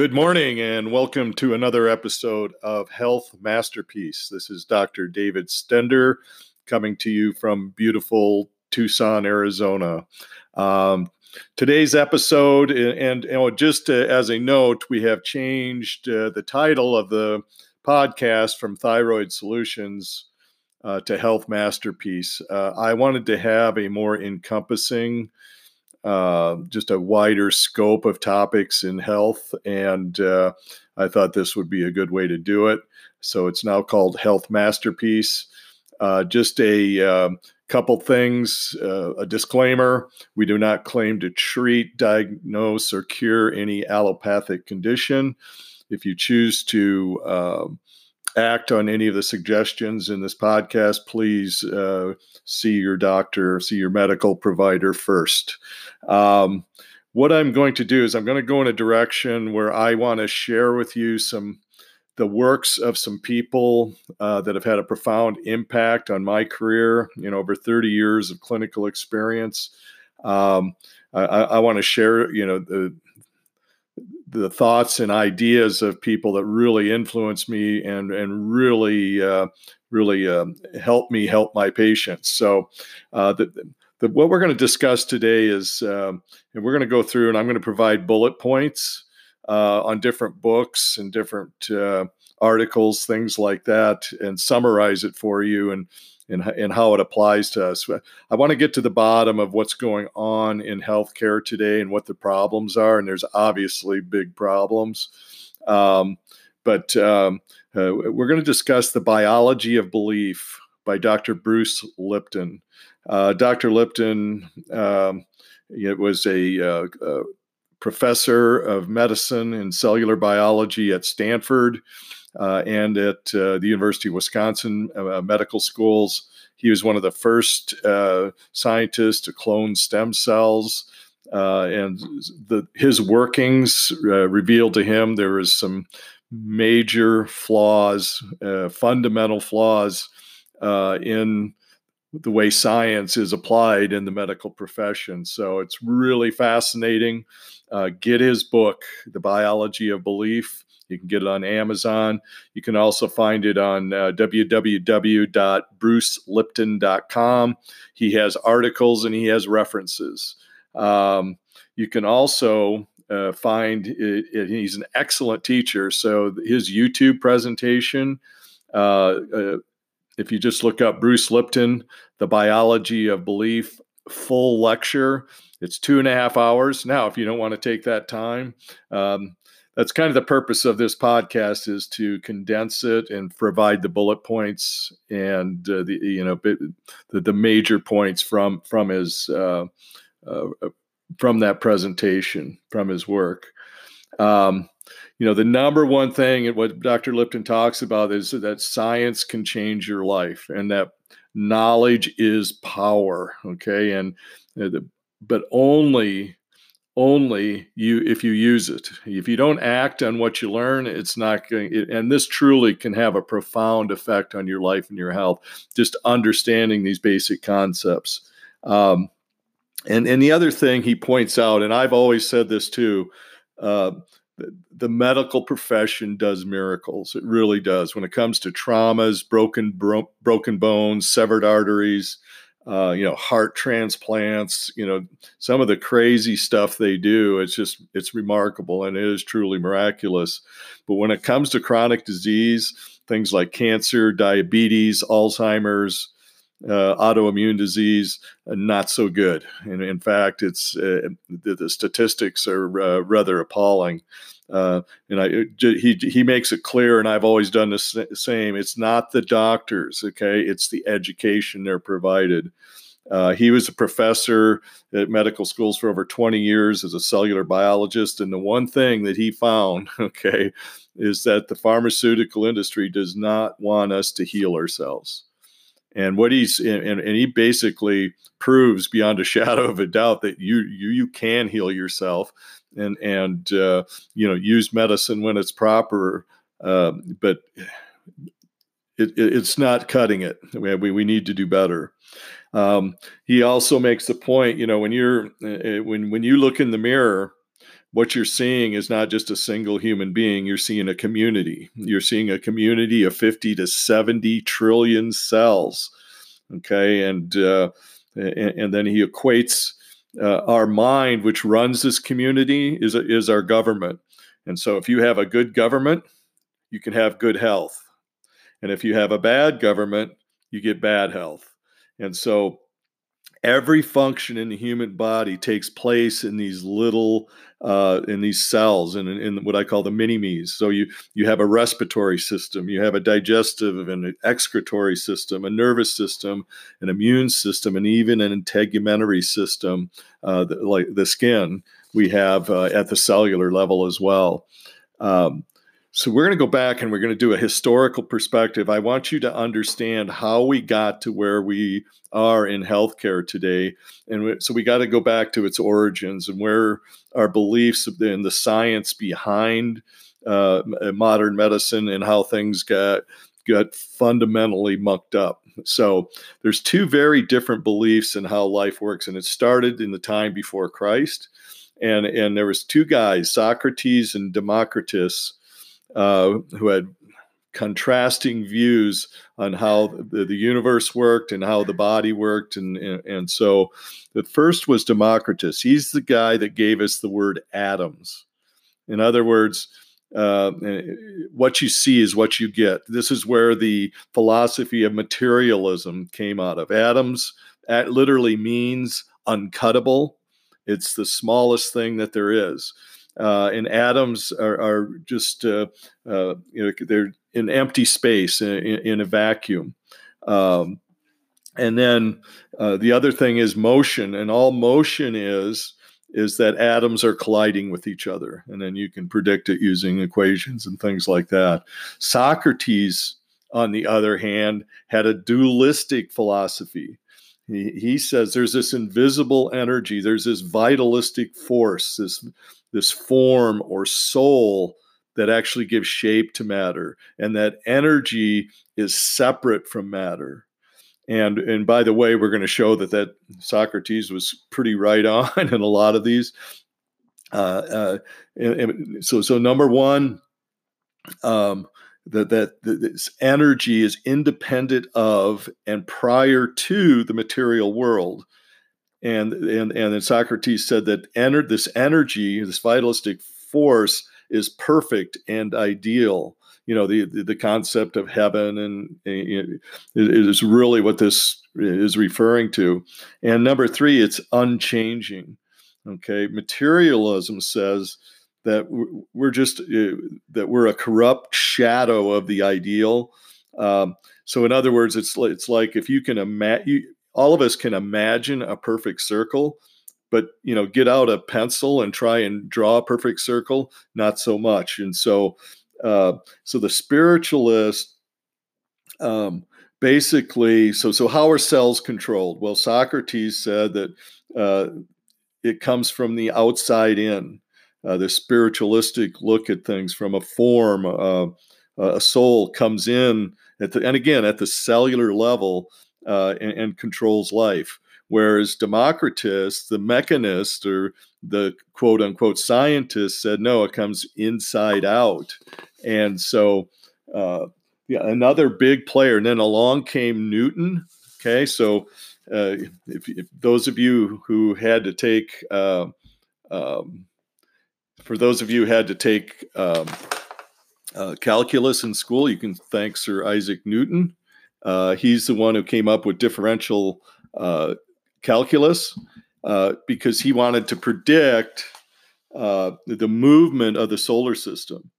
Good morning and welcome to another episode of Health Masterpiece. This is Dr. David Stender coming to you from beautiful Tucson, Arizona. Today's episode, and just as a note, we have changed the title of the podcast from Thyroid Solutions to Health Masterpiece. I wanted to have a more encompassing just a wider scope of topics in health. And I thought this would be a good way to do it. So it's now called Health Masterpiece. Just a couple things, a disclaimer. We do not claim to treat, diagnose, or cure any allopathic condition. If you choose to act on any of the suggestions in this podcast, please see your doctor, see your medical provider first. What I'm going to do is I'm going to go in a direction where I want to share with you the works of some people that have had a profound impact on my career, over 30 years of clinical experience. I want to share, the thoughts and ideas of people that really influence me and really help me help my patients. So what we're going to discuss today is, and we're going to go through and I'm going to provide bullet points on different books and different articles, things like that, and summarize it for you and how it applies to us. I want to get to the bottom of what's going on in healthcare today and what the problems are. And there's obviously big problems. But we're going to discuss The Biology of Belief by Dr. Bruce Lipton. Dr. Lipton was a professor of medicine and cellular biology at Stanford and at the University of Wisconsin medical schools. He was one of the first scientists to clone stem cells, and his workings revealed to him there was some major flaws, fundamental flaws in the way science is applied in the medical profession. So it's really fascinating. Get his book, The Biology of Belief. You can get it on Amazon. You can also find it on www.brucelipton.com. He has articles and he has references. You can also find it. He's an excellent teacher. So his YouTube presentation, if you just look up Bruce Lipton, The Biology of Belief, full lecture, it's 2.5 hours. Now, if you don't want to take that time, that's kind of the purpose of this podcast, is to condense it and provide the bullet points and the major points from his from that presentation, from his work. The number one thing, and what Dr. Lipton talks about, is that science can change your life and that knowledge is power. Okay. And, but only you, if you use it. If you don't act on what you learn, it's not going to, and this truly can have a profound effect on your life and your health, just understanding these basic concepts. And the other thing he points out, and I've always said this too, the medical profession does miracles. It really does. When it comes to traumas, broken bones, severed arteries, heart transplants, some of the crazy stuff they do, it's remarkable and it is truly miraculous. But when it comes to chronic disease, things like cancer, diabetes, Alzheimer's, autoimmune disease, not so good. And in fact, it's the statistics are rather appalling. He makes it clear, and I've always done the same, it's not the doctors, okay? It's the education they're provided. He was a professor at medical schools for over 20 years as a cellular biologist. And the one thing that he found, okay, is that the pharmaceutical industry does not want us to heal ourselves. And what he basically proves beyond a shadow of a doubt that you can heal yourself and use medicine when it's proper, but it's not cutting it. We need to do better. He also makes the point, when you look in the mirror, what you're seeing is not just a single human being, you're seeing a community. You're seeing a community of 50 to 70 trillion cells, okay? And then he equates our mind, which runs this community, is our government. And so if you have a good government, you can have good health. And if you have a bad government, you get bad health. And so every function in the human body takes place in these little, in these cells, in what I call the mini-me's. So you have a respiratory system, you have a digestive and an excretory system, a nervous system, an immune system, and even an integumentary system, like the skin we have at the cellular level as well. So we're going to go back and we're going to do a historical perspective. I want you to understand how we got to where we are in healthcare today. And so we got to go back to its origins and where our beliefs and the science behind modern medicine and how things got fundamentally mucked up. So there's two very different beliefs in how life works. And it started in the time before Christ. And there was two guys, Socrates and Democritus, who had contrasting views on how the universe worked and how the body worked. And so the first was Democritus. He's the guy that gave us the word atoms. In other words, what you see is what you get. This is where the philosophy of materialism came out of. Atoms, that literally means uncuttable. It's the smallest thing that there is. And atoms are just they're in empty space in a vacuum. And then the other thing is motion, and all motion is that atoms are colliding with each other, and then you can predict it using equations and things like that. Socrates, on the other hand, had a dualistic philosophy. He says there's this invisible energy, there's this vitalistic force, this form or soul that actually gives shape to matter. And that energy is separate from matter. And by the way, we're going to show that Socrates was pretty right on in a lot of these. So number one, that this energy is independent of and prior to the material world. And then Socrates said that this energy, this vitalistic force, is perfect and ideal. You know, the concept of heaven and it is really what this is referring to. And number three, it's unchanging. Okay, materialism says that we're just we're a corrupt shadow of the ideal. So in other words, it's like if you can imagine. All of us can imagine a perfect circle, but, you know, get out a pencil and try and draw a perfect circle, not so much. And so so the spiritualist, basically, so how are cells controlled? Well, Socrates said that it comes from the outside in, the spiritualistic look at things from a form, a soul comes in, at the cellular level, and controls life. Whereas Democritus, the mechanist or the quote unquote scientist, said, no, it comes inside out. And so another big player. And then along came Newton. Okay. So if those of you who had to take, calculus in school, you can thank Sir Isaac Newton. He's the one who came up with differential calculus because he wanted to predict the movement of the solar system.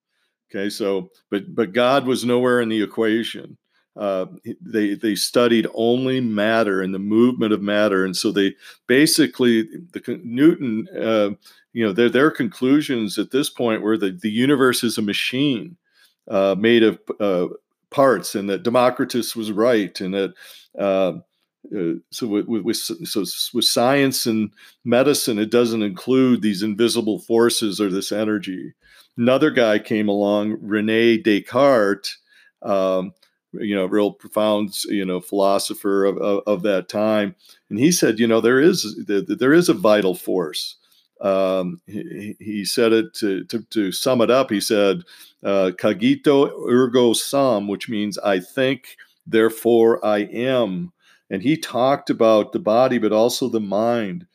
Okay, so but God was nowhere in the equation. They studied only matter and the movement of matter, and so they basically Newton. Their conclusions at this point were that the universe is a machine made of parts, and that Democritus was right, and that so with science and medicine, it doesn't include these invisible forces or this energy. Another guy came along, Rene Descartes, real profound, philosopher of that time, and he said, there is a vital force. He said it to sum it up. He said, cogito ergo sum, which means I think, therefore I am. And he talked about the body, but also the mind.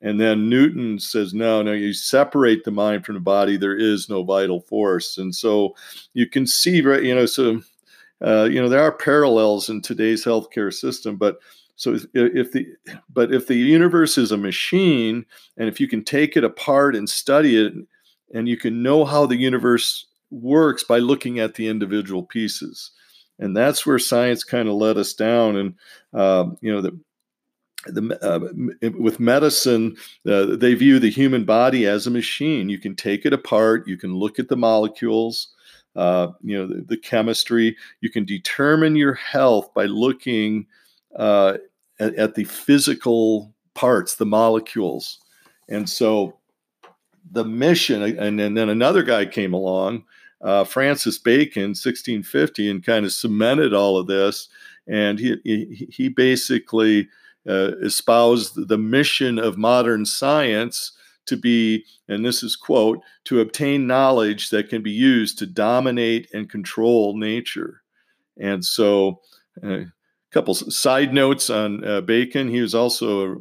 And then Newton says, no, you separate the mind from the body. There is no vital force. And so you can see, there are parallels in today's healthcare system, but if the universe is a machine, and if you can take it apart and study it, and you can know how the universe works by looking at the individual pieces, and that's where science kind of led us down. And with medicine, they view the human body as a machine. You can take it apart. You can look at the molecules. The chemistry. You can determine your health by looking at the physical parts, the molecules. And so the mission, and then another guy came along, Francis Bacon, 1650, and kind of cemented all of this. And he basically espoused the mission of modern science to be, and this is quote, to obtain knowledge that can be used to dominate and control nature. And so a couple side notes on Bacon. He was also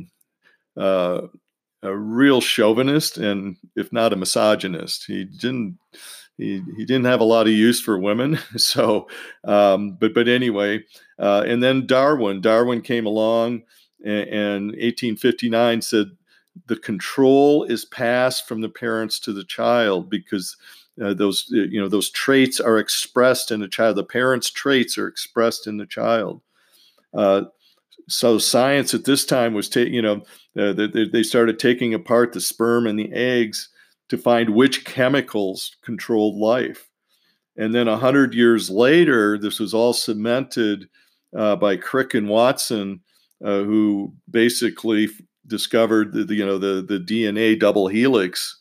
a real chauvinist, and if not a misogynist. He didn't have a lot of use for women. So, but anyway, and then Darwin came along, and 1859 said, the control is passed from the parents to the child, because those traits are expressed in the child. The parents' traits are expressed in the child. So science at this time was they started taking apart the sperm and the eggs to find which chemicals controlled life. And then 100 years later, this was all cemented by Crick and Watson, who basically discovered the DNA double helix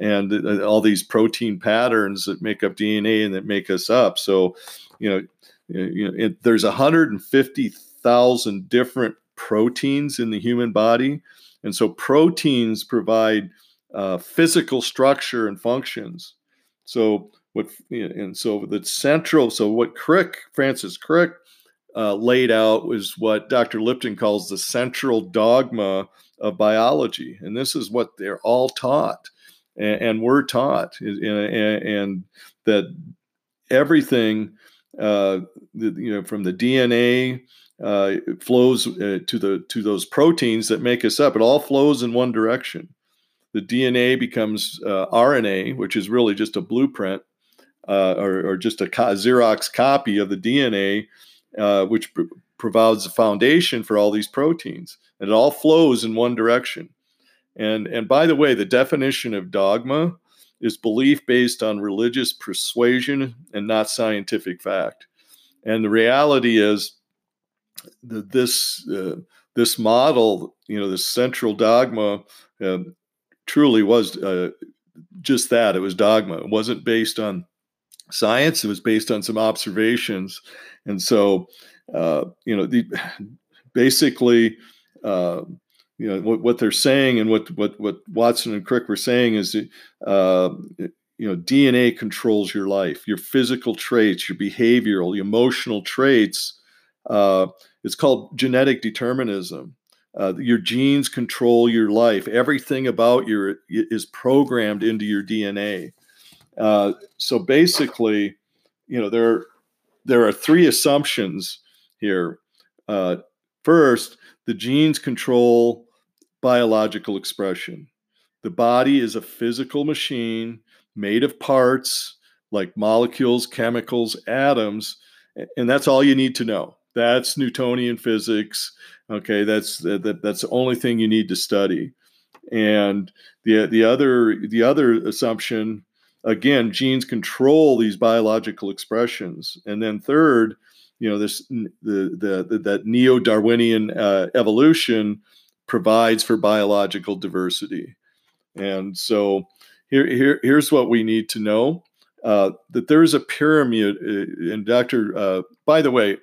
and all these protein patterns that make up DNA and that make us up. So, there's 150,000 different proteins in the human body. And so proteins provide physical structure and functions. So what Francis Crick laid out was what Dr. Lipton calls the central dogma of biology. And this is what they're all taught and were taught, and that everything, from the DNA flows to those proteins that make us up. It all flows in one direction. The DNA becomes RNA, which is really just a blueprint or just a Xerox copy of the DNA, which provides a foundation for all these proteins. And it all flows in one direction. And by the way, the definition of dogma is belief based on religious persuasion and not scientific fact. And the reality is that this model, this central dogma, truly was just that. It was dogma. It wasn't based on science. It was based on some observations. And so, what they're saying, and what Watson and Crick were saying is, DNA controls your life, your physical traits, your behavioral, your emotional traits. It's called genetic determinism. Your genes control your life. Everything about you is programmed into your DNA. So basically, there are three assumptions here. First, the genes control biological expression. The body is a physical machine made of parts like molecules, chemicals, atoms, and that's all you need to know. That's Newtonian physics. Okay, that's the only thing you need to study. And the other assumption. Again, genes control these biological expressions. And then third, that neo-Darwinian evolution provides for biological diversity. And so here's what we need to know, that there is a pyramid. And by the way,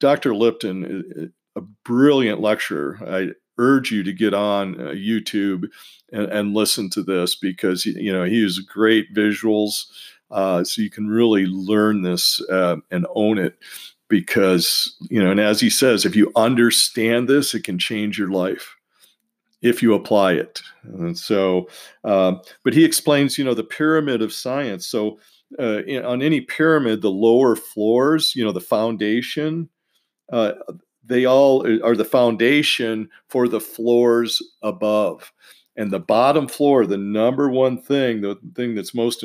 Dr. Lipton, a brilliant lecturer. I urge you to get on YouTube and listen to this, because, you know, he uses great visuals. So you can really learn this and own it, because, you know, and as he says, if you understand this, it can change your life if you apply it. And so, but he explains, you know, the pyramid of science. So on any pyramid, the lower floors, you know, the foundation, they all are the foundation for the floors above. And the bottom floor, the number one thing, the thing that's most,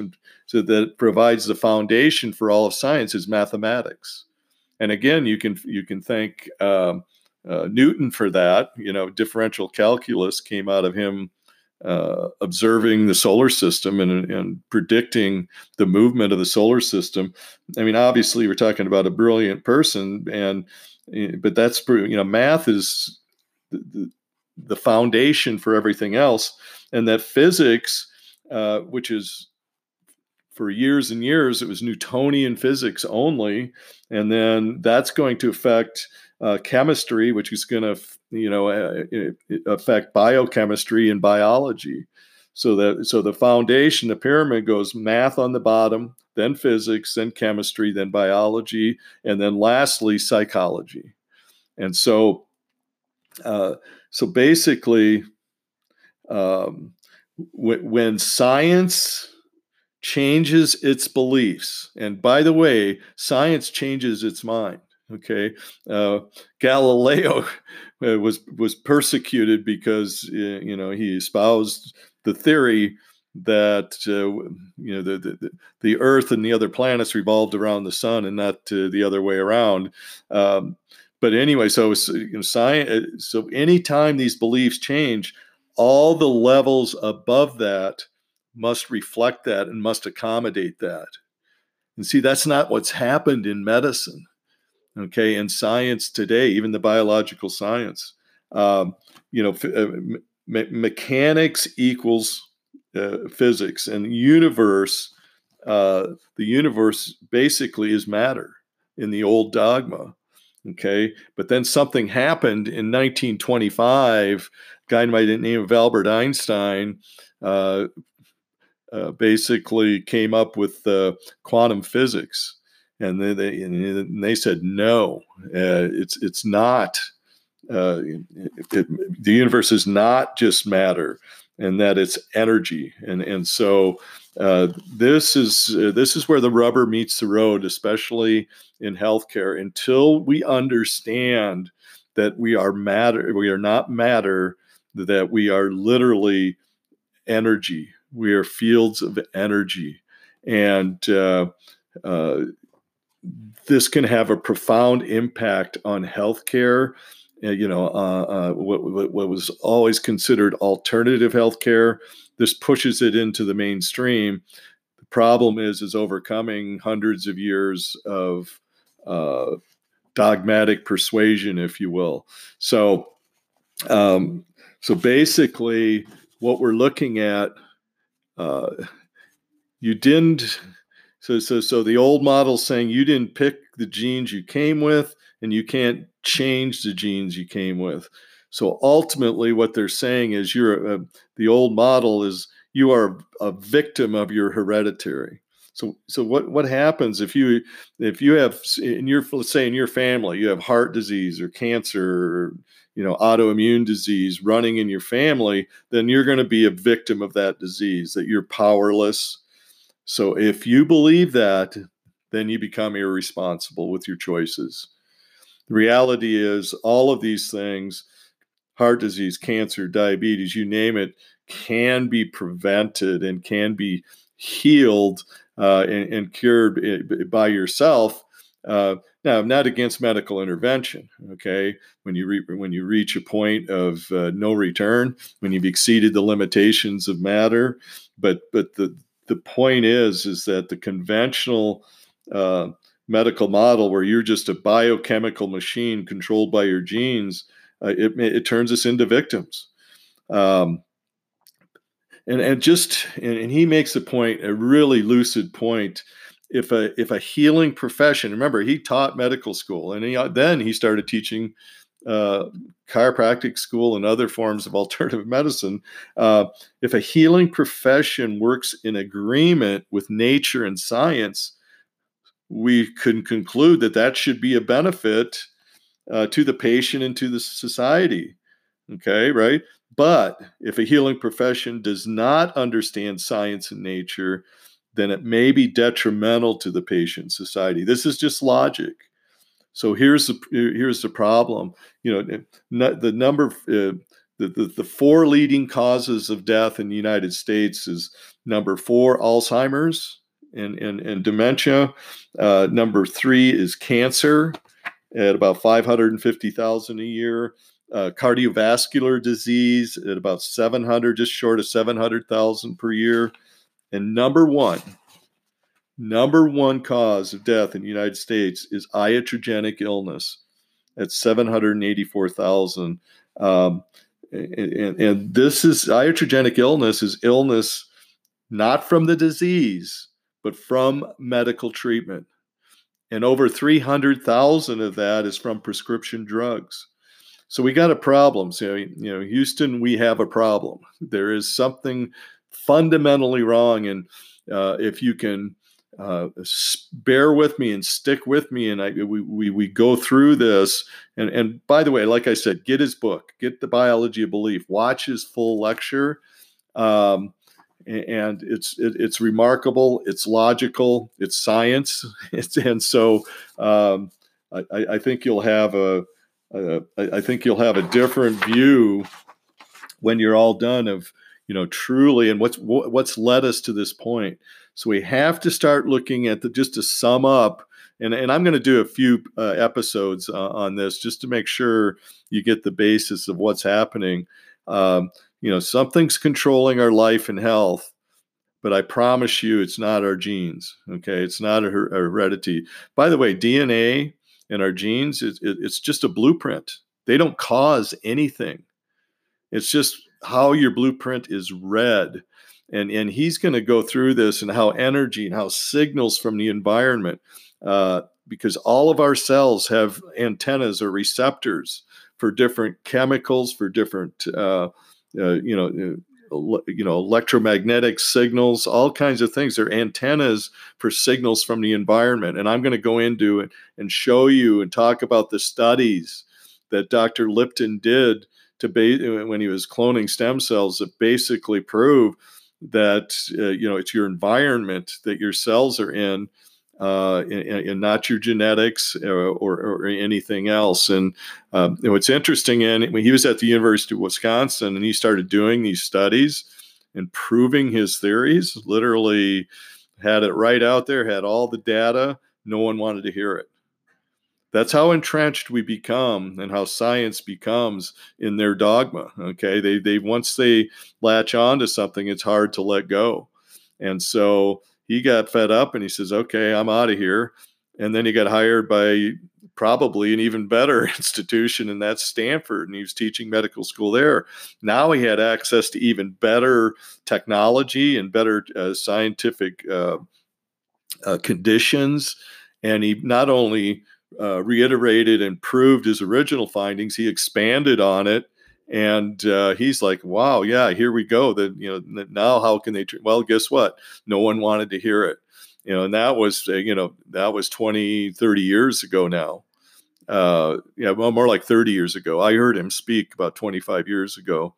so that provides the foundation for all of science, is mathematics. And again, you can thank Newton for that. You know, differential calculus came out of him observing the solar system and predicting the movement of the solar system. I mean, obviously, we're talking about a brilliant person, but that's, you know, math is the foundation for everything else. And that physics, which is, for years and years, it was Newtonian physics only, and then that's going to affect chemistry, which is going to, you know, affect biochemistry and biology. So the foundation, the pyramid, goes math on the bottom, then physics, then chemistry, then biology, and then lastly psychology. And so, basically, when science changes its beliefs, and by the way, science changes its mind. Okay, Galileo was persecuted because, you know, he espoused the theory that you know, the Earth and the other planets revolved around the sun and not the other way around. But anyway, so you know, science. So anytime these beliefs change, all the levels above that must reflect that and must accommodate that. And see, that's not what's happened in medicine. Okay, in science today, even the biological science, you know, mechanics equals physics, and the universe basically is matter in the old dogma. Okay, but then something happened in 1925. A guy by the name of Albert Einstein basically came up with quantum physics. And they said, no, it's not, the universe is not just matter, and that it's energy. And so this is where the rubber meets the road, especially in healthcare. Until we understand that we are matter, we are not matter, that we are literally energy. We are fields of energy. And this can have a profound impact on healthcare. You know, what was always considered alternative healthcare, this pushes it into the mainstream. The problem is overcoming hundreds of years of dogmatic persuasion, if you will. So basically, what we're looking at, you didn't. So the old model saying you didn't pick the genes you came with, and you can't change the genes you came with. So ultimately, what they're saying is the old model is you are a victim of your hereditary. So what happens if you have in your, let's say in your family, you have heart disease or cancer, or, you know, autoimmune disease running in your family, then you're going to be a victim of that disease, that you're powerless. So if you believe that, then you become irresponsible with your choices. The reality is all of these things, heart disease, cancer, diabetes, you name it, can be prevented and can be healed and cured by yourself. Now, I'm not against medical intervention, okay? When you reach a point of no return, when you've exceeded the limitations of matter, but the point is that the conventional medical model, where you're just a biochemical machine controlled by your genes, it turns us into victims. And he makes a point, a really lucid point. If a healing profession, remember, he taught medical school, and then he started teaching chiropractic school and other forms of alternative medicine, if a healing profession works in agreement with nature and science, we can conclude that that should be a benefit to the patient and to the society. Okay, right? But if a healing profession does not understand science and nature, then it may be detrimental to the patient society. This is just logic. So here's the problem. You know, the number of, the four leading causes of death in the United States is number 4, Alzheimer's and dementia. Number 3 is cancer at about 550,000 a year. Cardiovascular disease at about 700, just short of 700,000 per year. And number one cause of death in the United States is iatrogenic illness at 784,000. And this is, iatrogenic illness is illness not from the disease, but from medical treatment. And over 300,000 of that is from prescription drugs. So we got a problem. So, you know, Houston, we have a problem. There is something fundamentally wrong. And if you can bear with me and stick with me, and we go through this. And by the way, like I said, get his book, get The Biology of Belief, watch his full lecture. And it's remarkable. It's logical. It's science. And so I think you'll have a different view when you're all done of, you know, truly, and what's led us to this point. So we have to start looking at just to sum up, and I'm going to do a few episodes on this just to make sure you get the basis of what's happening. You know, something's controlling our life and health, but I promise you it's not our genes, okay? It's not our heredity. By the way, DNA and our genes, it's just a blueprint. They don't cause anything. It's just how your blueprint is read. And he's going to go through this and how energy and how signals from the environment, because all of our cells have antennas or receptors for different chemicals, for different, electromagnetic signals, all kinds of things. They're antennas for signals from the environment. And I'm going to go into it and show you and talk about the studies that Dr. Lipton did when he was cloning stem cells that basically prove that, it's your environment that your cells are in, and not your genetics or anything else. And what's interesting, when he was at the University of Wisconsin and he started doing these studies and proving his theories, literally had it right out there, had all the data, no one wanted to hear it. That's how entrenched we become and how science becomes in their dogma, okay? They once they latch on to something, it's hard to let go. And so he got fed up and he says, okay, I'm out of here. And then he got hired by probably an even better institution, and that's Stanford. And he was teaching medical school there. Now he had access to even better technology and better scientific conditions. And he not only reiterated and proved his original findings, he expanded on it, and he's like, wow, yeah, here we go. Now how can they well, guess what? No one wanted to hear it, and that was 20-30 years ago now. More like 30 years ago. I heard him speak about 25 years ago,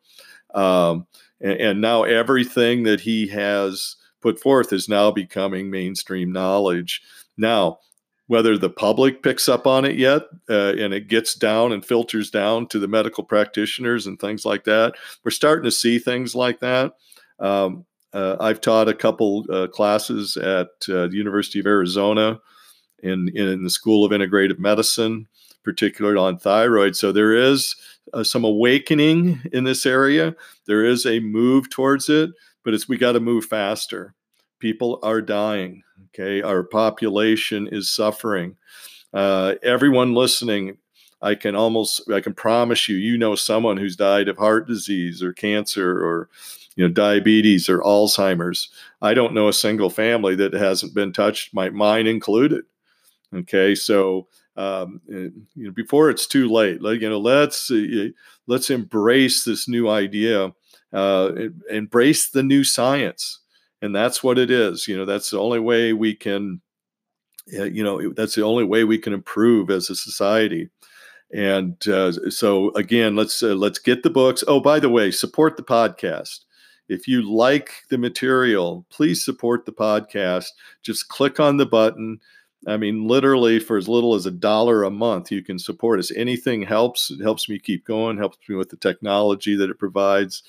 and now everything that he has put forth is now becoming mainstream knowledge now. Whether the public picks up on it yet, and it gets down and filters down to the medical practitioners and things like that. We're starting to see things like that. I've taught a couple classes at the University of Arizona in the School of Integrative Medicine, particularly on thyroid. So there is some awakening in this area. There is a move towards it, but we got to move faster. People are dying. Okay, our population is suffering. Everyone listening, I can promise you, someone who's died of heart disease or cancer or, diabetes or Alzheimer's. I don't know a single family that hasn't been touched, mine included. Okay, so before it's too late. Let's embrace this new idea, embrace the new science. And that's what it is. That's the only way we can, that's the only way we can improve as a society. And so again, let's get the books. Oh, by the way, support the podcast. If you like the material, please support the podcast. Just click on the button. I mean, literally for as little as $1 a month, you can support us. Anything helps. It helps me keep going, helps me with the technology that it provides.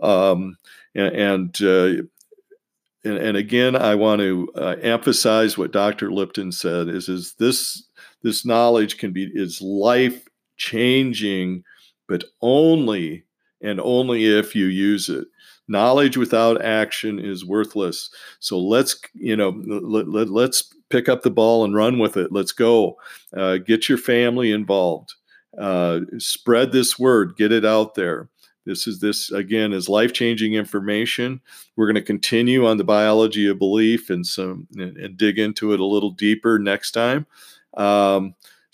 And again, I want to emphasize what Dr. Lipton said is this knowledge is life changing, but only if you use it. Knowledge without action is worthless. So let's pick up the ball and run with it. Let's go. Get your family involved. Spread this word. Get it out there. This is life-changing information. We're going to continue on the biology of belief and dig into it a little deeper next time.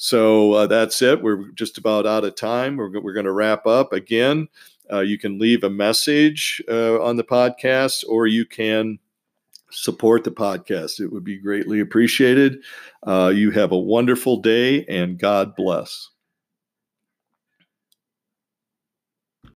So that's it. We're just about out of time. We're going to wrap up again. You can leave a message on the podcast, or you can support the podcast. It would be greatly appreciated. You have a wonderful day, and God bless.